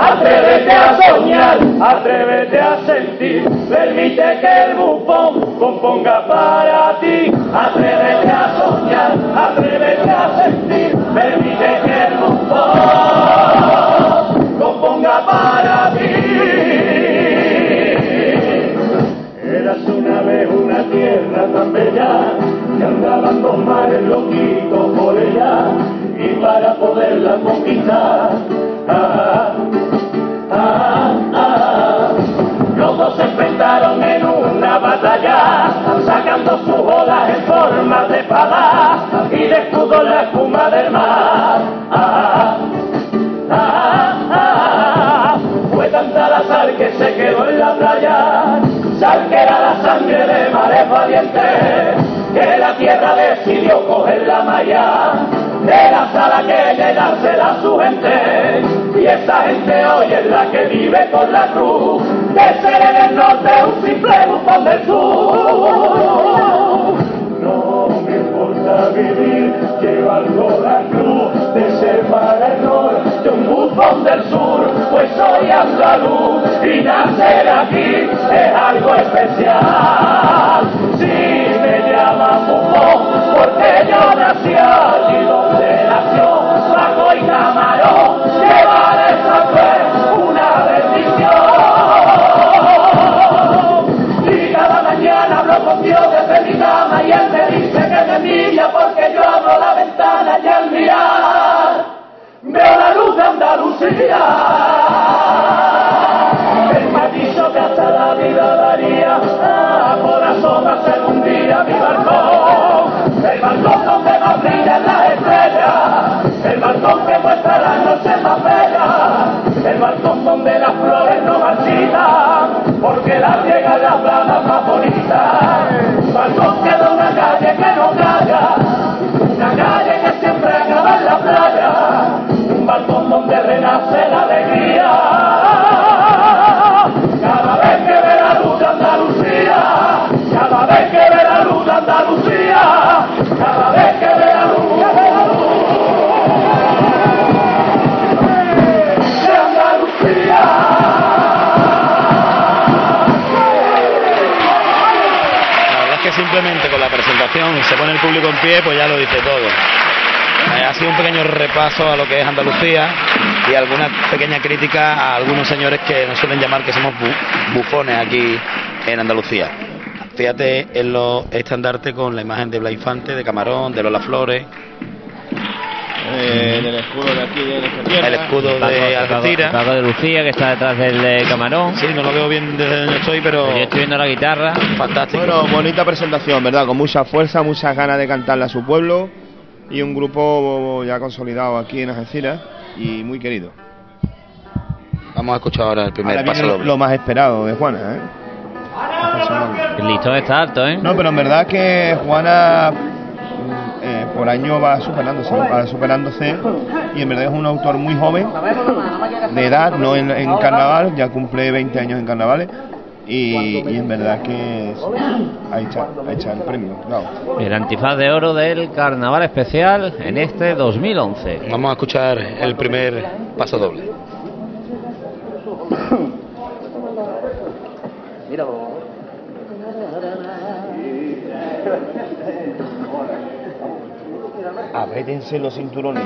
Atrévete a soñar, atrévete a sentir, permite que el bufón componga para ti. Atrévete a soñar, atrévete a sentir, permite que el bufón componga para ti. Eras una vez una tierra tan bella, que andaban dos mares loquitos por ella, y para poderla conquistar, se enfrentaron en una batalla, sacando sus olas en forma de espada, y de escudo la espuma del mar. Fue tanta la sal que se quedó en la playa, sal que era la sangre de mares valientes, que la tierra decidió coger la malla, de la sal a que llenársela a su gente, y esa gente hoy es la que vive con la cruz, de ser en el norte un simple bufón del sur. No me importa vivir, llevando la cruz de ser para el norte un bufón del sur, pues soy andaluz y nacer aquí es algo especial. Si me llaman bufón, porque yo nací allí donde nació Paco y Camarón, llevar esa fe una bendición. Y él me dice que me mira porque yo abro la ventana y al mirar veo la luz de Andalucía. El matizo que hasta la vida daría, por asomarse un día mi balcón, el balcón donde más brillan las estrellas, el balcón que muestra la noche más bella, el balcón donde las flores no marchitan, porque las riegan las planas más bonitas. Balcón que da una calle que no calla, una calle que siempre acaba en la playa, un balcón donde renace la alegría, cada vez que ve la luz de Andalucía, cada vez que ve la luz de Andalucía, cada vez que ve la luz de Andalucía. Simplemente con la presentación se pone el público en pie, pues ya lo dice todo. Ha sido un pequeño repaso a lo que es Andalucía y alguna pequeña crítica a algunos señores que nos suelen llamar que somos bufones aquí en Andalucía. Fíjate en los estandartes con la imagen de Blas Infante, de Camarón, de Lola Flores. del escudo de aquí de nuestra tierra. El escudo de Algeciras. Paco de Lucía, que está detrás del Camarón. Sí, no lo veo bien desde donde estoy, pero yo estoy viendo la guitarra. Fantástico. Bueno, bonita presentación, ¿verdad? Con mucha fuerza, muchas ganas de cantarle a su pueblo. Y un grupo ya consolidado aquí en Algeciras y muy querido. Vamos a escuchar ahora el primer paso doble. Lo más esperado de Juana, ¿eh? El listón está alto, ¿eh? No, pero en verdad que Juana por año va superándose y en verdad es un autor muy joven de edad, no en carnaval, ya cumple 20 años en carnavales. Y en verdad que ha hecho el premio. Claro. El antifaz de oro del carnaval especial en este 2011. Vamos a escuchar el primer paso doble. Míralo. Apretense los cinturones.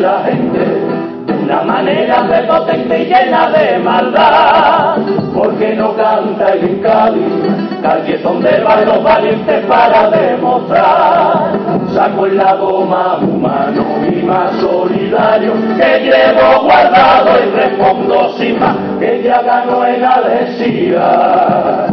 La gente de una manera prepotente y llena de maldad, porque no canta el Cádiz, Cádiz donde van los valientes para demostrar. Saco el lado más humano y más solidario que llevo guardado y respondo sin más que ya ganó en Algeciras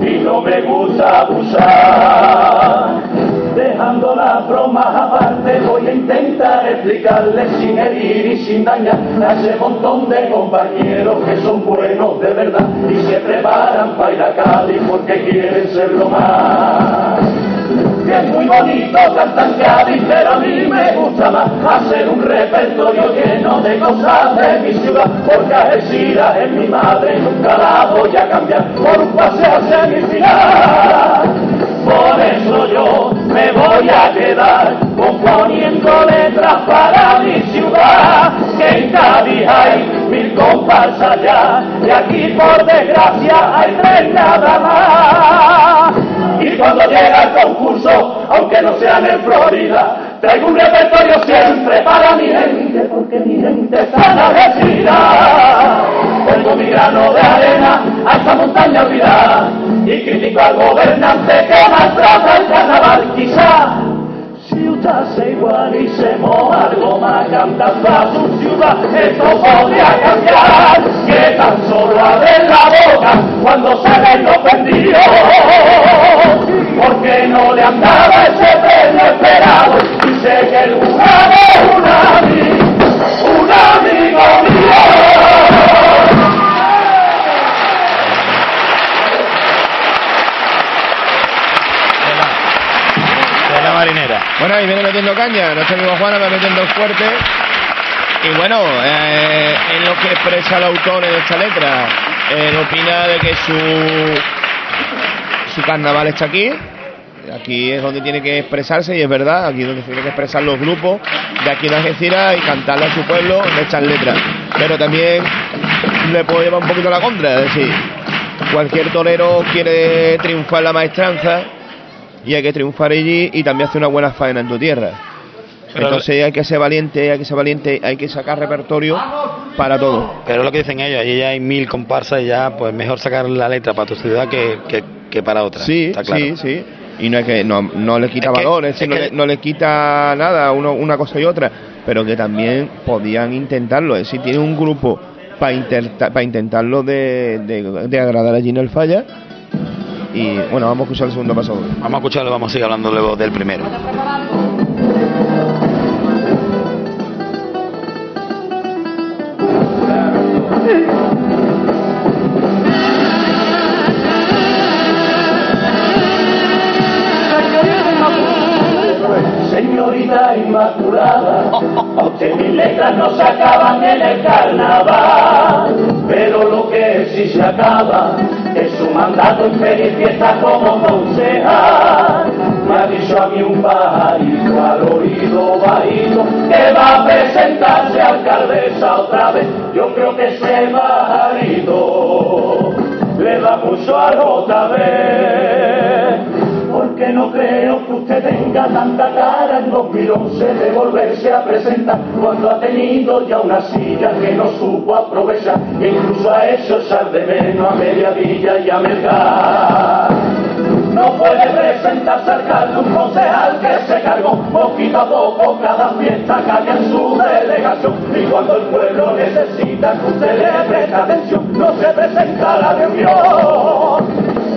y no me gusta abusar. Dejando las bromas aparte, voy a intentar explicarle sin herir y sin dañar a ese montón de compañeros que son buenos de verdad y se preparan para ir a Cádiz porque quieren serlo más. Que es muy bonito cantar Cádiz, pero a mí me gusta más hacer un repertorio lleno de cosas de mi ciudad, porque Algeciras es mi madre, nunca la voy a cambiar por un paseo hacia mi final. Por eso yo me voy a quedar componiendo letras para mi ciudad, que en Cádiz hay 1000 comparsas ya, y aquí por desgracia hay 3 nada más. Y cuando llega el concurso, aunque no sean en Florida, traigo un repertorio siempre para mi gente, porque mi gente está agradecida. Pongo mi grano de arena a esta montaña olvidada y critico al gobernante que maltrata el carnaval. Quizá si usase igual y se moja algo más cantando a su ciudad, esto podría cambiar, que tan solo abren la boca cuando salen los perdidos, porque no le han dado ese premio esperado y sé que el jurado es un amigo mío. Marinera. Bueno, ahí viene metiendo caña, nuestro amigo Juana va metiendo fuerte. Y bueno, en lo que expresa el autor en esta letra, opina de que su carnaval está aquí. Aquí es donde tiene que expresarse y es verdad, aquí es donde tienen que expresar los grupos de aquí de Algeciras y cantarle a su pueblo en estas letras. Pero también le puedo llevar un poquito la contra, es decir, cualquier torero quiere triunfar la maestranza y hay que triunfar allí y también hacer una buena faena en tu tierra. Pero entonces hay que ser valiente, hay que sacar repertorio para todo. Pero es lo que dicen ellos, allí ya hay 1000 comparsas y ya pues mejor sacar la letra para tu ciudad que para otra. Sí, está claro. Sí. Y no es que no le quita valores, no le quita nada una cosa y otra, pero que también podían intentarlo. Es decir, tiene un grupo para intentarlo de agradar allí en el Falla. Y bueno, vamos a escuchar el segundo paso. Vamos a escucharlo, vamos a seguir hablando luego del primero. Señorita Inmaculada, a usted mis letras no se acaban en el carnaval, pero lo que sí se acaba es su mandato en feliz fiesta como concejal. Me ha dicho a mí un pajarito al oído bajito que va a presentarse alcaldesa otra vez. Yo creo que ese pajarito le la puso a JB, porque no creo que usted tenga tanta cara en 2011 de volverse a presentar, cuando ha tenido ya una silla que no supo aprovechar, e incluso a eso sal de menos a Mediavilla y a Melgar. No puede presentarse al cargo un concejal que se cargó, poquito a poco cada fiesta cae en su delegación, y cuando el pueblo necesita que usted le preste atención, no se presenta a la reunión.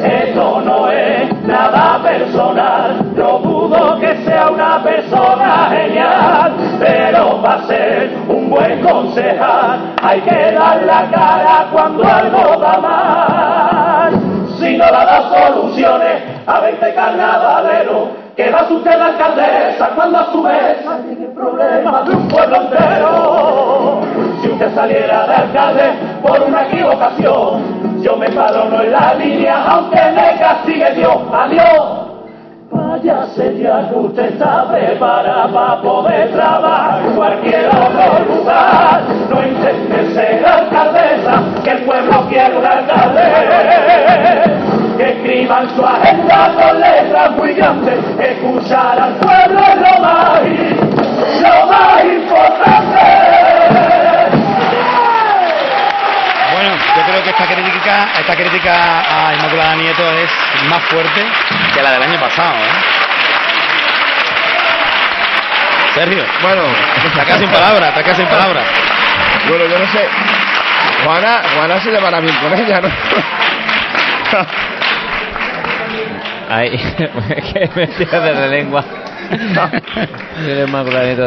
Esto no es nada personal, no dudo que sea una persona genial, pero para ser un buen concejal hay que dar la cara cuando algo va mal. Si no la da soluciones a 20 carnavaleros, que va a su usted la alcaldesa cuando a su vez tiene problemas de un pueblo entero. Si usted saliera de alcalde por una equivocación, yo me paro no en la línea aunque me castigue Dios. Adiós. Váyase ya que usted está preparada para poder trabajar en cualquier otro lugar. No intente ser alcaldesa, que el pueblo quiere un alcalde. Que escriban su agenda con letras muy grandes, escuchar al pueblo es lo más importante. Bueno, yo creo que esta crítica a Inmaculada Nieto es más fuerte que la del año pasado, ¿eh? Sergio, bueno, está casi en palabras. Bueno, yo no sé, Juana se llevará bien con ella, ¿no? Ahí, que me tira desde lengua. Yo creo que Inmaculada Nieto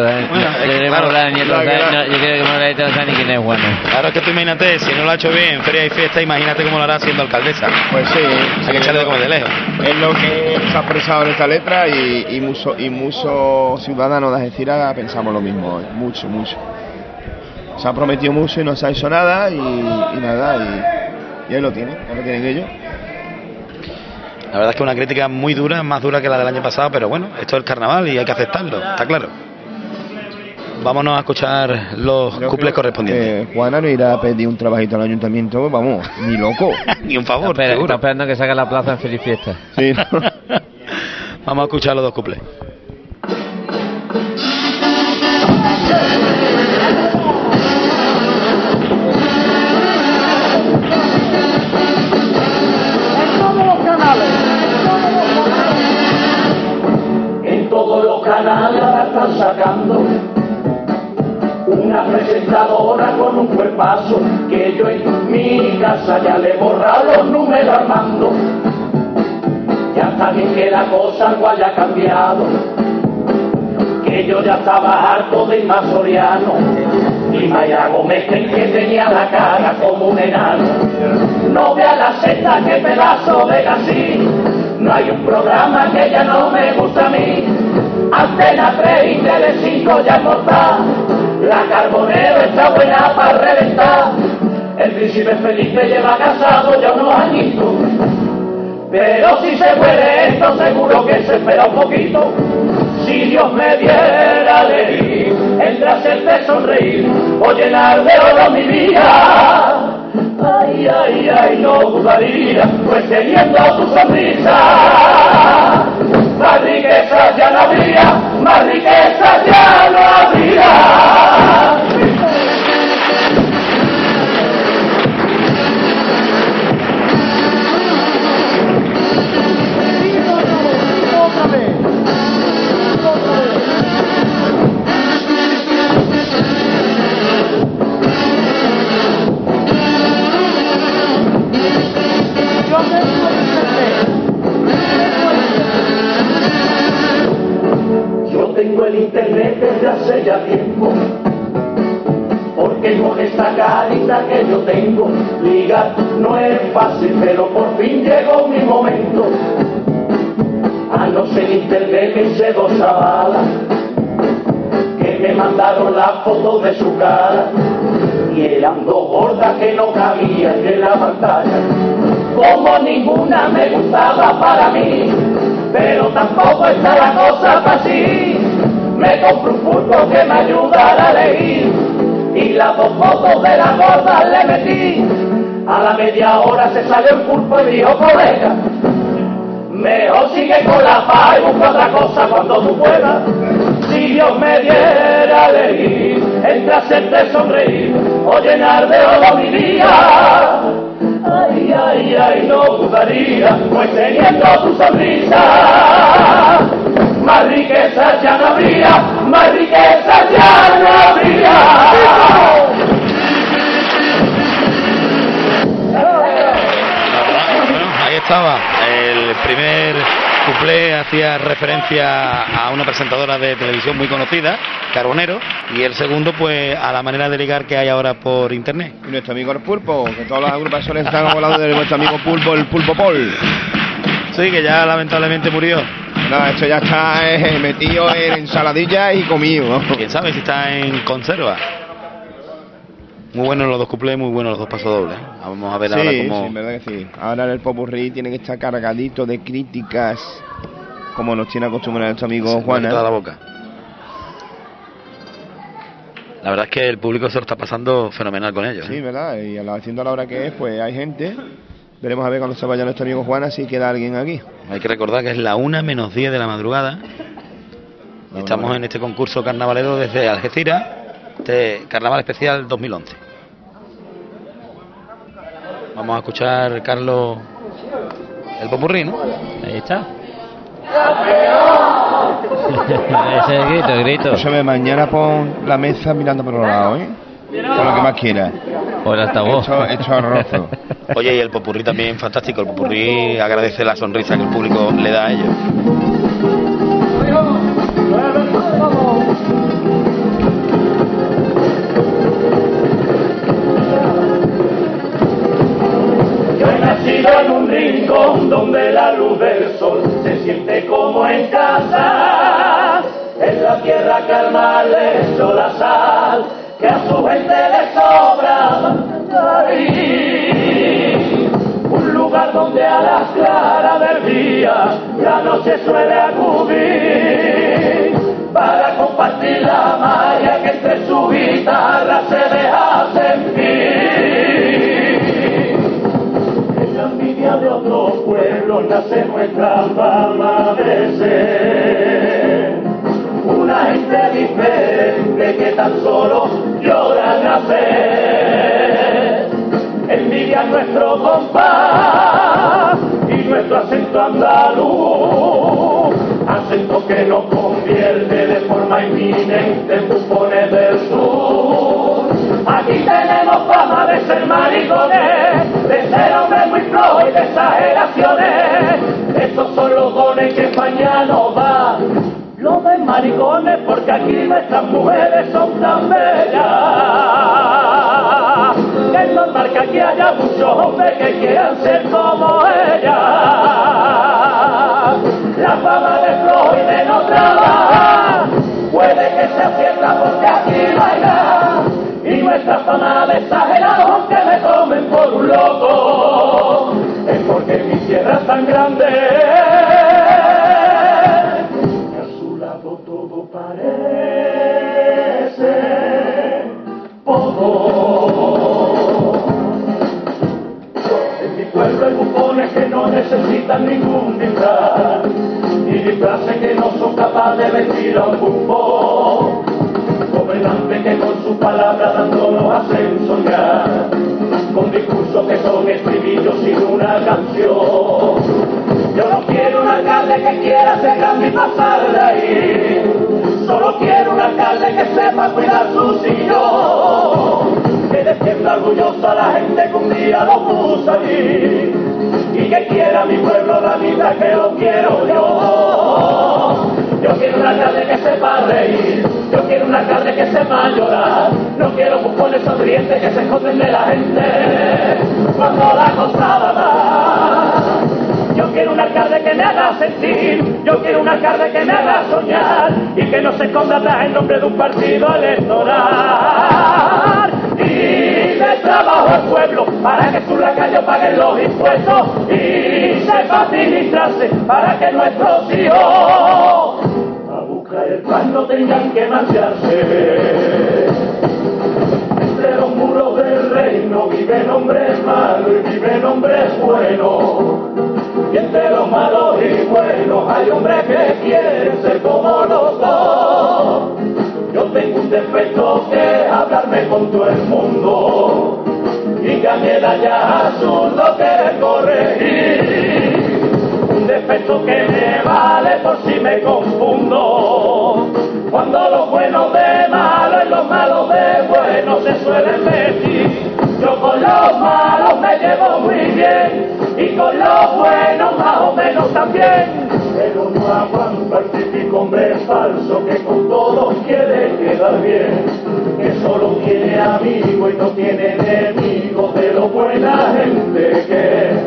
no sabe ni quién es bueno. Claro, es que tú imagínate, si no lo ha hecho bien, feria y fiesta, imagínate cómo lo hará siendo alcaldesa. Pues sí, hay que echarle como de lejos. Es lo que se ha expresado en esta letra y muchos ciudadanos de Algeciras pensamos lo mismo, mucho. Se ha prometido mucho y no se ha hecho nada y nada, y ahí lo tienen ellos. La verdad es que una crítica muy dura, más dura que la del año pasado, pero bueno, esto es el carnaval y hay que aceptarlo, está claro. Vámonos a escuchar los cuples correspondientes. Juana no irá a pedir un trabajito al ayuntamiento, vamos, ni loco. Ni un favor, seguro. Está esperando que salga la plaza en feliz fiesta. Sí. Vamos a escuchar los dos cuples. Sacando una presentadora con un cuerpazo que yo en mi casa ya le he borrado los números armando. Ya está bien que la cosa algo haya cambiado, que yo ya estaba harto de Inma Soriano y Maya Gómez, que tenía la cara como un enano. No vea la seta, que pedazo de gasín. No hay un programa que ya no me gusta a mí. Antena 3 y Tele5 ya corta, la Carbonero está buena para reventar. El príncipe Felipe lleva casado ya unos añitos, pero si se muere esto seguro que se espera un poquito. Si Dios me diera de ir, el hacerte sonreír o llenar de oro mi vida, ay, ay, ay, no dudaría, pues teniendo tu sonrisa, más riqueza ya no habría, más riqueza ya no habría. Tengo el internet desde hace ya tiempo, porque con esta carita que yo tengo, ligar no es fácil, pero por fin llegó mi momento. A no ser internet me hice dos chavalas, que me mandaron la foto de su cara, y eran dos gordas que no cabían en la pantalla. Como ninguna me gustaba para mí, pero tampoco está la cosa para así. Me compro un pulpo que me ayudara a leer, y las dos fotos de la gorda le metí. A la media hora se salió el Pulpo y dijo, colega, mejor sigue con la paz y busca otra cosa cuando tú puedas. Si Dios me diera a elegir entre hacerte sonreír o llenar de oro mi día, ay, ay, ay, no dudaría, pues teniendo tu sonrisa, más riqueza ya no habría, más riqueza ya no habría. Estaba el primer cuplé, hacía referencia a una presentadora de televisión muy conocida, Carbonero, y el segundo pues a la manera de ligar que hay ahora por internet. Y nuestro amigo el Pulpo, que todas las agrupaciones están hablando de nuestro amigo Pulpo, el Pulpo Pol. Sí, que ya lamentablemente murió. No, esto ya está metido en ensaladilla y comido. Quién sabe si está en conserva. Muy buenos los dos cuplés, muy buenos los dos pasodobles. Vamos a ver ahora cómo... Sí, verdad que sí. Ahora el popurrí tiene que estar cargadito de críticas, como nos tiene acostumbrado nuestro amigo Juan. La boca. La verdad es que el público se lo está pasando fenomenal con ellos. Sí, verdad. Y haciendo a la hora que es, pues hay gente. Veremos a ver cuando se vaya nuestro amigo Juan, si queda alguien aquí. Hay que recordar que es la 1:10 de la madrugada. Y estamos en este concurso carnavalero desde Algeciras. Este carnaval especial 2011. Vamos a escuchar, Carlos, el popurrí, ¿no? Ahí está. Ese es el grito, el grito. Escúchame, mañana pon la mesa mirando por los lados, ¿eh? Por lo que más quieras. Por el altavoz. Hecho rozo. Oye, y el popurrí también fantástico. El popurrí agradece la sonrisa que el público le da a ellos. En un rincón donde la luz del sol se siente como en casa, en la tierra que al mar le echó la sal, que a su gente le sobra. Ay, un lugar donde a las claras del día la noche suele acudir para compartir la magia que entre su guitarra se deja sentir. De otros pueblos nace nuestra fama de ser, una gente diferente que tan solo llora nacer. Envidia nuestro compás y nuestro acento andaluz, acento que nos convierte de forma inminente en bufones del sur. Aquí tenemos fama de ser maricones, de ser hombres muy flojos y de exageraciones. Estos son los gones que España nos va, los de maricones, porque aquí nuestras mujeres son tan bellas. Es normal que aquí haya muchos hombres que quieran ser como ellas. La fama de flojo y de no trabajar puede que sea cierta porque aquí baila. Y nuestra fama de exagerados, aunque me tomen por un loco, es porque mi tierra es tan grande. Y a su lado todo parece poco. En mi pueblo hay bufones que no necesitan ningún disfraz, ni disfraces que no son capaces de vestir a un bufón. Gobernante que con sus palabras dándonos hacen soñar, con discursos que son estribillos sin una canción. Yo no quiero un alcalde que quiera ser grande y pasar de ahí, solo quiero un alcalde que sepa cuidar su sillón, que defienda orgullosa a la gente que un día lo puso allí, y que quiera a mi pueblo la vida que lo quiero yo. Yo quiero un alcalde que sepa reír, yo quiero un alcalde que sepa llorar, no quiero bufones sonrientes que se esconden de la gente cuando la cosa va mal. Yo quiero un alcalde que me haga sentir, yo quiero un alcalde que me haga soñar y que no se esconda atrás en nombre de un partido electoral. Y se trabajo al pueblo para que sus lacayos paguen los impuestos y sepa administrarse para que nuestros hijos el pan no tengan que marcharse. Entre los muros del reino viven hombres más malo y viven hombres buenos, y entre los malos y buenos hay hombres que quieren ser como los dos. Yo tengo un defecto que es hablarme con todo el mundo, y Canela ya lo quiere corregir. Un defecto que me vale por si me confundo, cuando los buenos de malo y los malos de bueno se suelen medir. Yo con los malos me llevo muy bien, y con los buenos más o menos también. Pero no aguanto al típico hombre falso que con todos quiere quedar bien, que solo tiene amigos y no tiene enemigos de lo buena gente que es.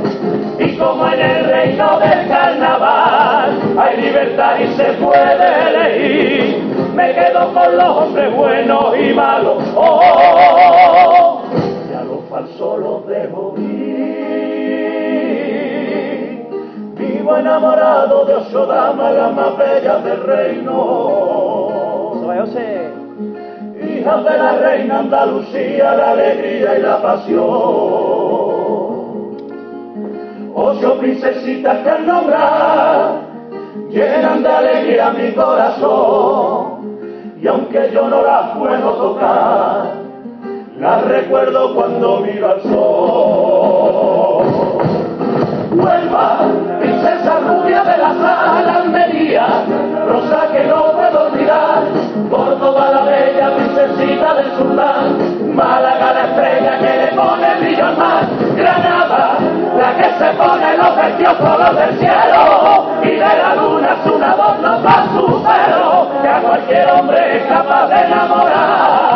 Y como en el reino del carnaval hay libertad y se puede elegir, me quedo con los hombres buenos y malos. Oh, oh, oh. Solo dejo ir. Vivo enamorado de ocho damas, las más bellas del reino, hijas de la reina Andalucía, la alegría y la pasión. Ocho princesitas que al nombrar llenan de alegría mi corazón, y aunque yo no las puedo tocar, las recuerdo cuando miro al sol. Huelva, princesa rubia de la sal, Almería, rosa que no puedo olvidar, Córdoba la bella, princesita del sultán, Málaga la estrella que le pone el brillo al mar, Granada, la que se pone los vestidos color del cielo, y de la luna es un adorno para su pelo, que a cualquier hombre es capaz de enamorar.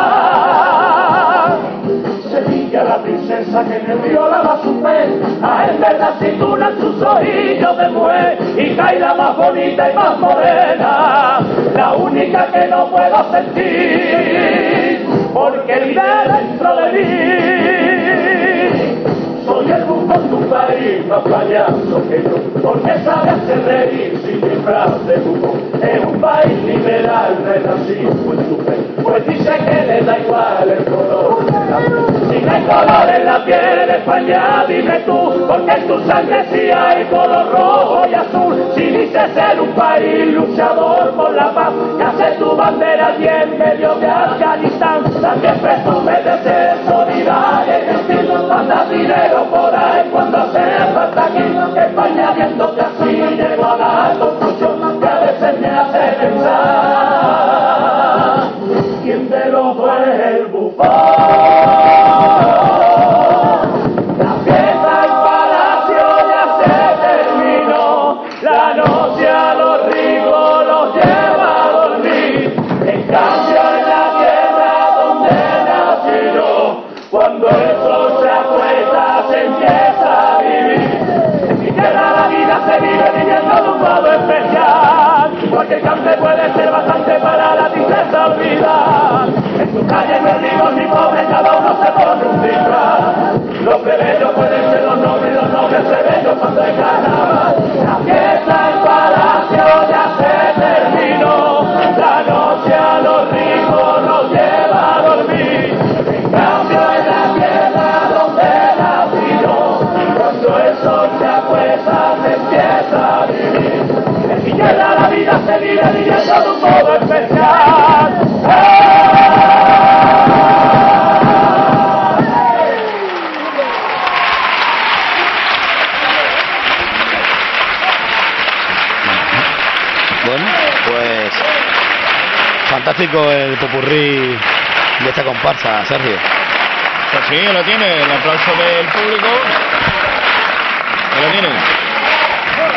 Princesa que me violaba su pez, a él de taciturna en sus ojillos de mujer, y cae la más bonita y más morena, la única que no puedo sentir, porque vive dentro de mí. Soy el bufón de un país más payaso que yo, porque sabe hacer reír sin disfraz de bufón. Es un país liberal, renacido en su fe, pues dice que le da igual el color de la piel. Si no hay color en la piel de España, dime tú, porque en tu sangre sí hay color rojo y azul. Si dices ser un país luchador por la paz, que hace tu bandera y en medio de Afganistán, también presume de ser solidario y gentil, mandas dinero por ahí cuando hace falta aquí. España viéndote así, llego a la conclusión que a veces me hace pensar, ¿quién de los dos es el bufón? El popurrí de esta comparsa, Sergio. Pues sí, lo tiene, el aplauso del público. Lo tiene.